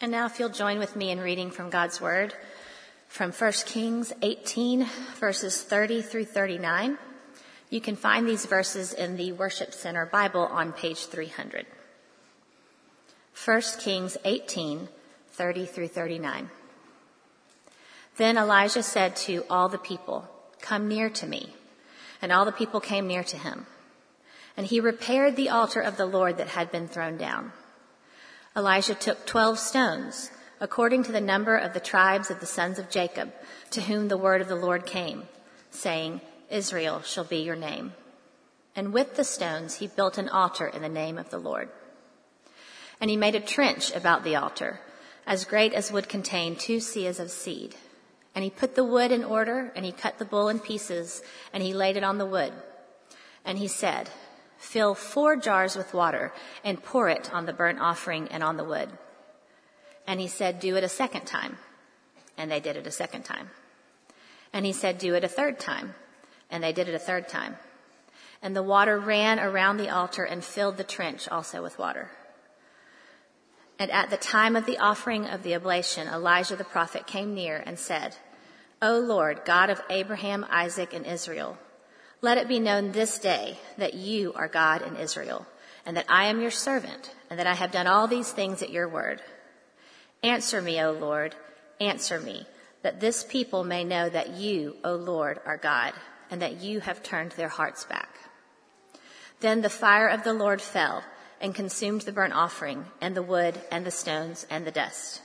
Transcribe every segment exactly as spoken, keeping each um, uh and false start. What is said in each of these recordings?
And now if you'll join with me in reading from God's Word, from First Kings eighteen, verses thirty through thirty-nine. You can find these verses in the Worship Center Bible on page three hundred. First Kings eighteen, thirty through thirty-nine. Then Elijah said to all the people, "Come near to me." And all the people came near to him. And he repaired the altar of the Lord that had been thrown down. Elijah took twelve stones, according to the number of the tribes of the sons of Jacob, to whom the word of the Lord came, saying, "Israel shall be your name." And with the stones he built an altar in the name of the Lord. And he made a trench about the altar, as great as would contain two seahs of seed. And he put the wood in order, and he cut the bull in pieces, and he laid it on the wood. And he said, "Fill four jars with water, and pour it on the burnt offering and on the wood." And he said, "Do it a second time." And they did it a second time. And he said, "Do it a third time." And they did it a third time. And the water ran around the altar and filled the trench also with water. And at the time of the offering of the oblation, Elijah the prophet came near and said, "O Lord, God of Abraham, Isaac, and Israel, let it be known this day that you are God in Israel, and that I am your servant, and that I have done all these things at your word. Answer me, O Lord, answer me, that this people may know that you, O Lord, are God, and that you have turned their hearts back." Then the fire of the Lord fell and consumed the burnt offering and the wood and the stones and the dust,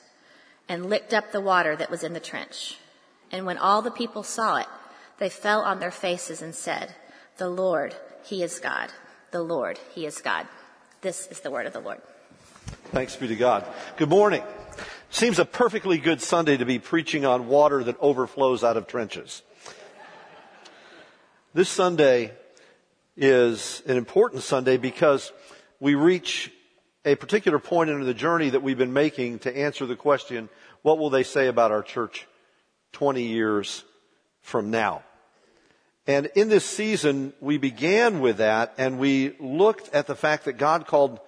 and licked up the water that was in the trench. And when all the people saw it, they fell on their faces and said, "The Lord, he is God. The Lord, he is God." This is the word of the Lord. Thanks be to God. Good morning. Seems a perfectly good Sunday to be preaching on water that overflows out of trenches. This Sunday is an important Sunday because we reach a particular point in the journey that we've been making to answer the question, what will they say about our church twenty years from now? And in this season, we began with that, and we looked at the fact that God called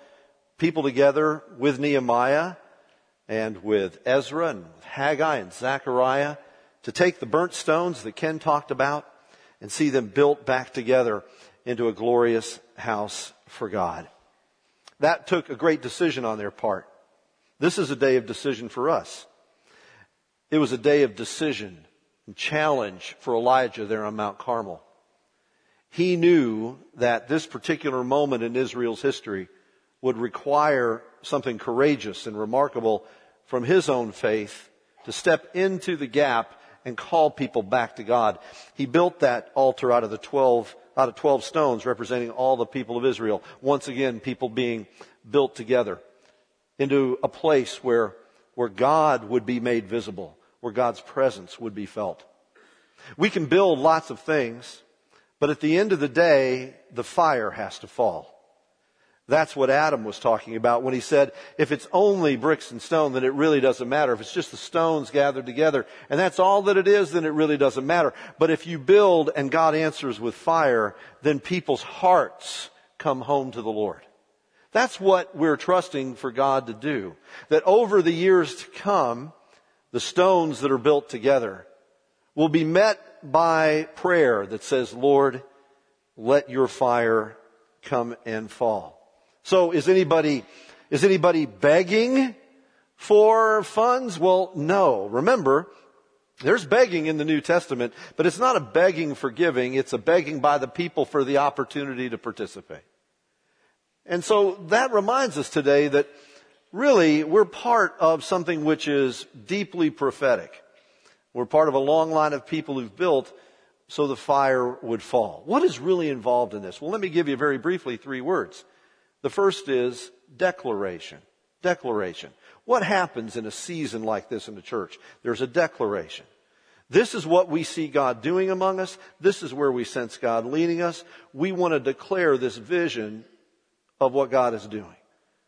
people together with Nehemiah and with Ezra and with Haggai and Zechariah to take the burnt stones that Ken talked about and see them built back together into a glorious house for God. That took a great decision on their part. This is a day of decision for us. It was a day of decision and challenge for Elijah there on Mount Carmel. He knew that this particular moment in Israel's history would require something courageous and remarkable from his own faith to step into the gap and call people back to God. He built that altar out of the twelve, out of twelve stones representing all the people of Israel. Once again, people being built together into a place where, where God would be made visible, where God's presence would be felt. We can build lots of things, but at the end of the day, the fire has to fall. That's what Adam was talking about when he said, if it's only bricks and stone, then it really doesn't matter. If it's just the stones gathered together, and that's all that it is, then it really doesn't matter. But if you build and God answers with fire, then people's hearts come home to the Lord. That's what we're trusting for God to do. That over the years to come, the stones that are built together will be met by prayer that says, "Lord, let your fire come and fall." So is anybody, is anybody begging for funds? Well, no. Remember, there's begging in the New Testament, but it's not a begging for giving. It's a begging by the people for the opportunity to participate. And so that reminds us today that really we're part of something which is deeply prophetic. We're part of a long line of people who've built so the fire would fall. What is really involved in this? Well, let me give you very briefly three words. The first is declaration. Declaration. What happens in a season like this in the church? There's a declaration. This is what we see God doing among us. This is where we sense God leading us. We want to declare this vision of what God is doing.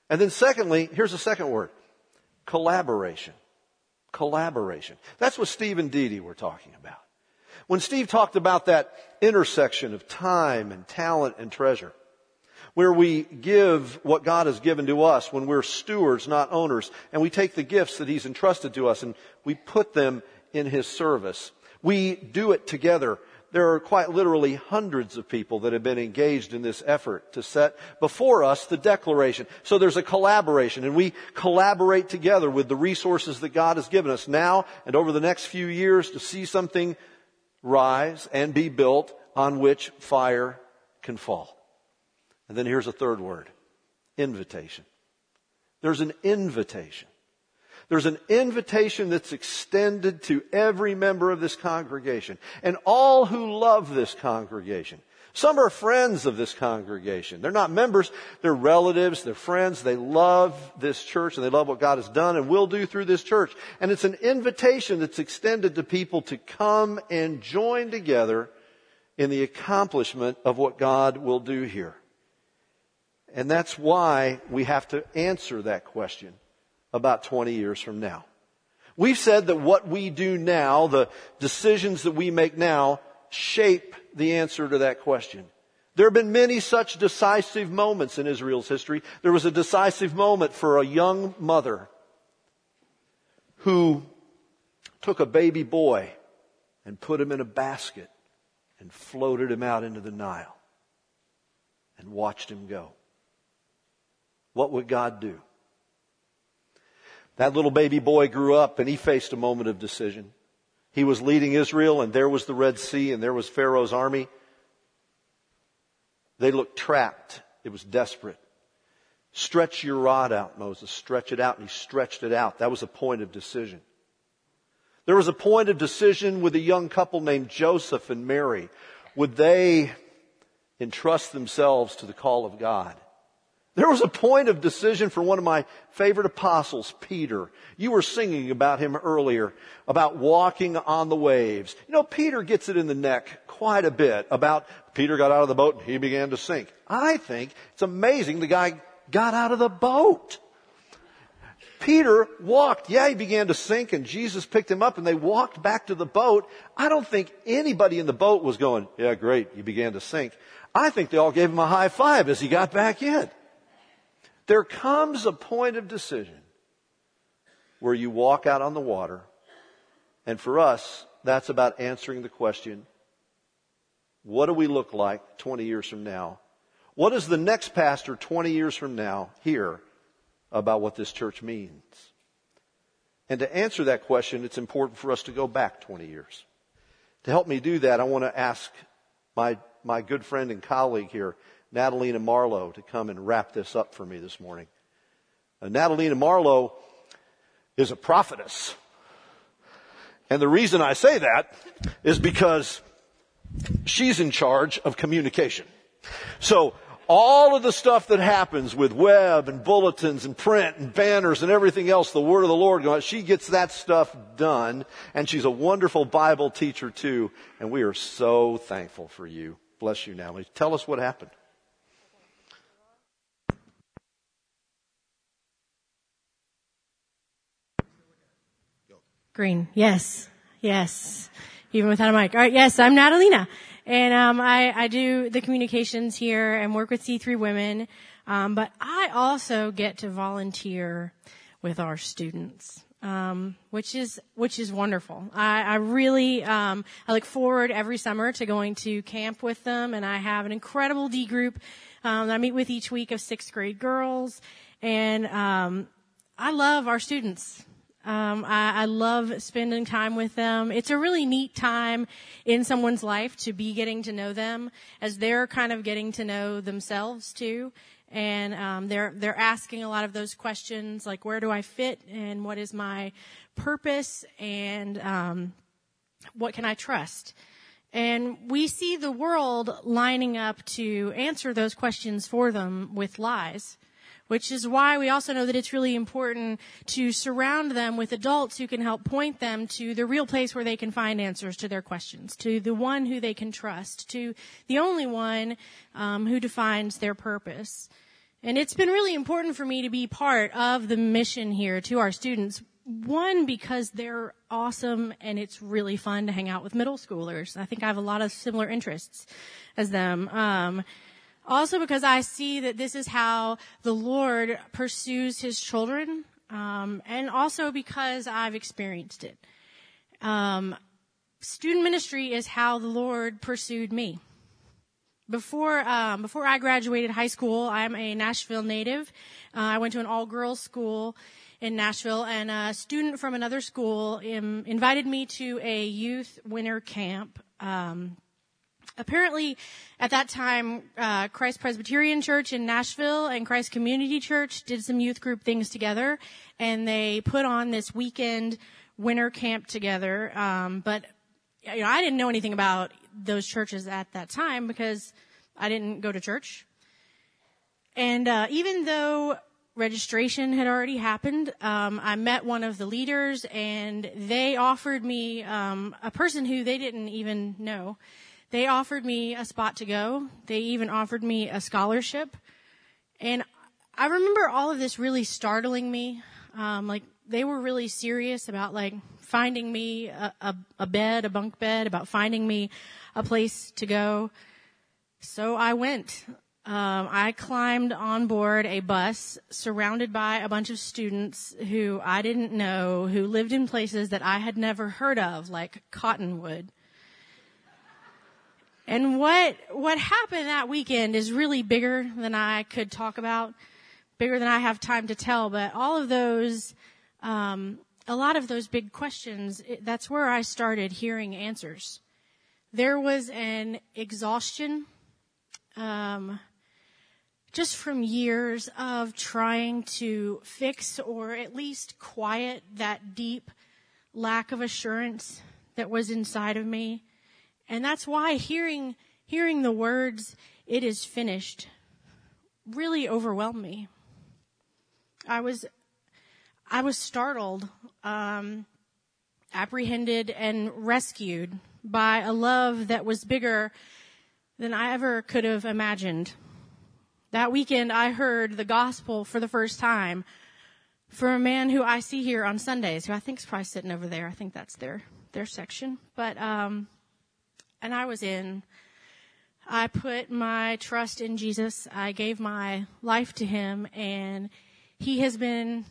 And then secondly, here's the second word. Collaboration. Collaboration. That's what Steve and Dee Dee were talking about. When Steve talked about that intersection of time and talent and treasure, where we give what God has given to us when we're stewards, not owners. And we take the gifts that He's entrusted to us and we put them in His service. We do it together. There are quite literally hundreds of people that have been engaged in this effort to set before us the declaration. So there's a collaboration, and we collaborate together with the resources that God has given us now and over the next few years to see something rise and be built on which fire can fall. And then here's a third word, invitation. There's an invitation. There's an invitation that's extended to every member of this congregation and all who love this congregation. Some are friends of this congregation. They're not members. They're relatives. They're friends. They love this church and they love what God has done and will do through this church. And it's an invitation that's extended to people to come and join together in the accomplishment of what God will do here. And that's why we have to answer that question about twenty years from now. We've said that what we do now, the decisions that we make now, shape the answer to that question. There have been many such decisive moments in Israel's history. There was a decisive moment for a young mother who took a baby boy and put him in a basket and floated him out into the Nile and watched him go. What would God do? That little baby boy grew up and he faced a moment of decision. He was leading Israel and there was the Red Sea and there was Pharaoh's army. They looked trapped. It was desperate. Stretch your rod out, Moses. Stretch it out. And he stretched it out. That was a point of decision. There was a point of decision with a young couple named Joseph and Mary. Would they entrust themselves to the call of God? There was a point of decision for one of my favorite apostles, Peter. You were singing about him earlier, about walking on the waves. You know, Peter gets it in the neck quite a bit about Peter got out of the boat and he began to sink. I think it's amazing the guy got out of the boat. Peter walked. Yeah, he began to sink and Jesus picked him up and they walked back to the boat. I don't think anybody in the boat was going, yeah, great, you began to sink. I think they all gave him a high five as he got back in. There comes a point of decision where you walk out on the water. And for us, that's about answering the question, what do we look like twenty years from now? What does the next pastor twenty years from now hear about what this church means? And to answer that question, it's important for us to go back twenty years. To help me do that, I want to ask my, my good friend and colleague here, Natalina Marlowe, to come and wrap this up for me this morning. Uh, Natalina Marlowe is a prophetess. And the reason I say that is because she's in charge of communication. So all of the stuff that happens with web and bulletins and print and banners and everything else, the word of the Lord, she gets that stuff done. And she's a wonderful Bible teacher too. And we are so thankful for you. Bless you, Natalie. Tell us what happened. Green. Yes. Yes. Even without a mic. All right. Yes, I'm Natalina. And, um, I, I do the communications here and work with C three Women. Um, but I also get to volunteer with our students, um, which is, which is wonderful. I, I really, um, I look forward every summer to going to camp with them. And I have an incredible D group, um, that I meet with each week of sixth grade girls. And, um, I love our students. Um, I, I love spending time with them. It's a really neat time in someone's life to be getting to know them as they're kind of getting to know themselves too. And, um, they're, they're asking a lot of those questions like, where do I fit and what is my purpose and, um, what can I trust? And we see the world lining up to answer those questions for them with lies. Which is why we also know that it's really important to surround them with adults who can help point them to the real place where they can find answers to their questions, to the one who they can trust, to the only one um, who defines their purpose. And it's been really important for me to be part of the mission here to our students. One, because they're awesome and it's really fun to hang out with middle schoolers. I think I have a lot of similar interests as them. Um Also because I see that this is how the Lord pursues his children, um, and also because I've experienced it. Um, student ministry is how the Lord pursued me. Before, um, before I graduated high school, I'm a Nashville native. Uh, I went to an all-girls school in Nashville, and a student from another school im- invited me to a youth winter camp. Um, apparently, at that time, uh, Christ Presbyterian Church in Nashville and Christ Community Church did some youth group things together, and they put on this weekend winter camp together. Um, but you know, I didn't know anything about those churches at that time because I didn't go to church. And uh, even though registration had already happened, um, I met one of the leaders, and they offered me, um, a person who they didn't even know. They offered me a spot to go. They even offered me a scholarship. And I remember all of this really startling me. Um, like, they were really serious about, like, finding me a, a, a bed, a bunk bed, about finding me a place to go. So I went. Um, I climbed on board a bus surrounded by a bunch of students who I didn't know, who lived in places that I had never heard of, like Cottonwood. And what what happened that weekend is really bigger than I could talk about, bigger than I have time to tell, but all of those... Um, a lot of those big questions, that's where I started hearing answers. There was an exhaustion, um, just from years of trying to fix or at least quiet that deep lack of assurance that was inside of me. And that's why hearing, hearing the words, "It is finished," really overwhelmed me. I was I was startled, um, apprehended, and rescued by a love that was bigger than I ever could have imagined. That weekend, I heard the gospel for the first time from a man who I see here on Sundays, who I think is probably sitting over there. I think that's their, their section. But, um, and I was in. I put my trust in Jesus. I gave my life to him, and he has been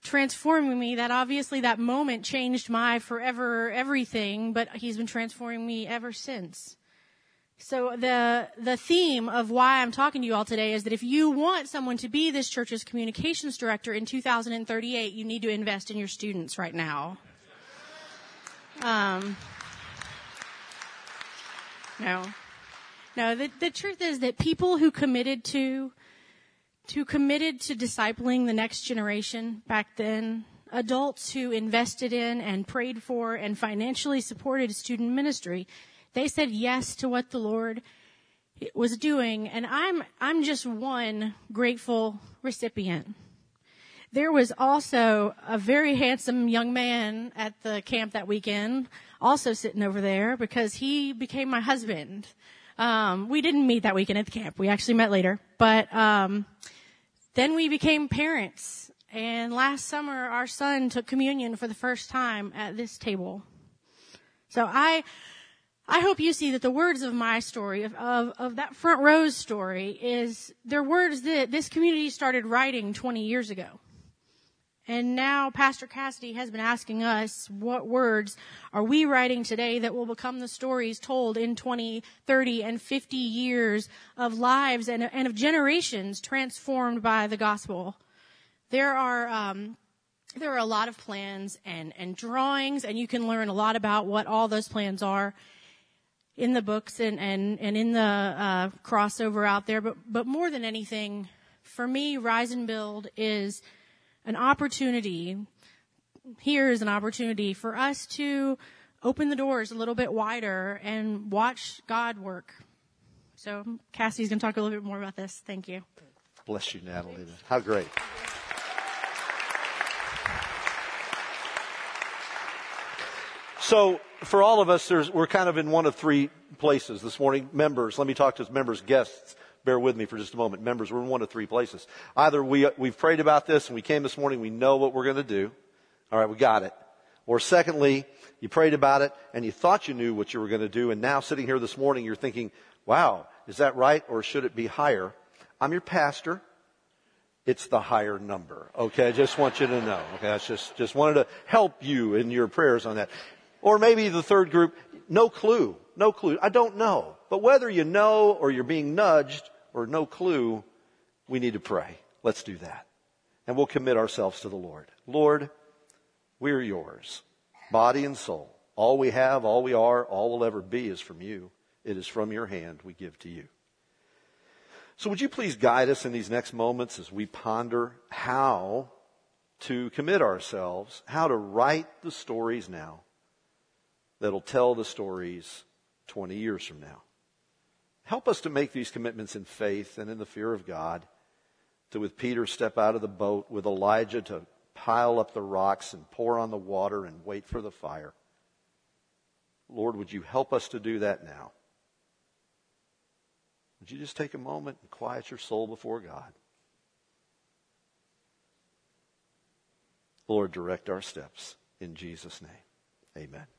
transforming me. That obviously that moment changed my forever everything, but he's been transforming me ever since. So the the theme of why I'm talking to you all today is that if you want someone to be this church's communications director in two thousand thirty-eight, you need to invest in your students right now. Um, no. No, the, the truth is that people who committed to who committed to discipling the next generation back then, adults who invested in and prayed for and financially supported student ministry, they said yes to what the Lord was doing. And I'm, I'm just one grateful recipient. There was also a very handsome young man at the camp that weekend, also sitting over there, because he became my husband. Um, we didn't meet that weekend at the camp. We actually met later, but, um, then we became parents, and last summer our son took communion for the first time at this table. So I, I hope you see that the words of my story, of, of, of that front row story, is they're words that this community started writing twenty years ago. And now Pastor Cassidy has been asking us, what words are we writing today that will become the stories told in twenty, thirty, and fifty years of lives and, and of generations transformed by the gospel? There are, um, there are a lot of plans and, and drawings, and you can learn a lot about what all those plans are in the books and, and, and in the, uh, crossover out there. But, but more than anything, for me, Rise and Build is an opportunity. Here is an opportunity for us to open the doors a little bit wider and watch God work. So Cassie's going to talk a little bit more about this. Thank you. Bless you, Natalina. How great. So for all of us, there's, we're kind of in one of three places this morning. Members, let me talk to members, guests. Bear with me for just a moment. Members, we're in one of three places. Either we, we've prayed about this and we came this morning, we know what we're going to do. All right, we got it. Or secondly, you prayed about it and you thought you knew what you were going to do, and now sitting here this morning, you're thinking, wow, Is that right? Or should it be higher? I'm your pastor. It's the higher number. Okay, I just want you to know. Okay, I just, just wanted to help you in your prayers on that. Or maybe the third group, no clue, no clue. I don't know. But whether you know or you're being nudged or no clue, we need to pray. Let's do that. And we'll commit ourselves to the Lord. Lord, we're yours, body and soul. All we have, all we are, all we'll ever be is from you. It is from your hand we give to you. So would you please guide us in these next moments as we ponder how to commit ourselves, how to write the stories now that'll tell the stories twenty years from now. Help us to make these commitments in faith and in the fear of God, to with Peter step out of the boat, with Elijah to pile up the rocks and pour on the water and wait for the fire. Lord, would you help us to do that now? Would you just take a moment and quiet your soul before God? Lord, direct our steps in Jesus' name. Amen.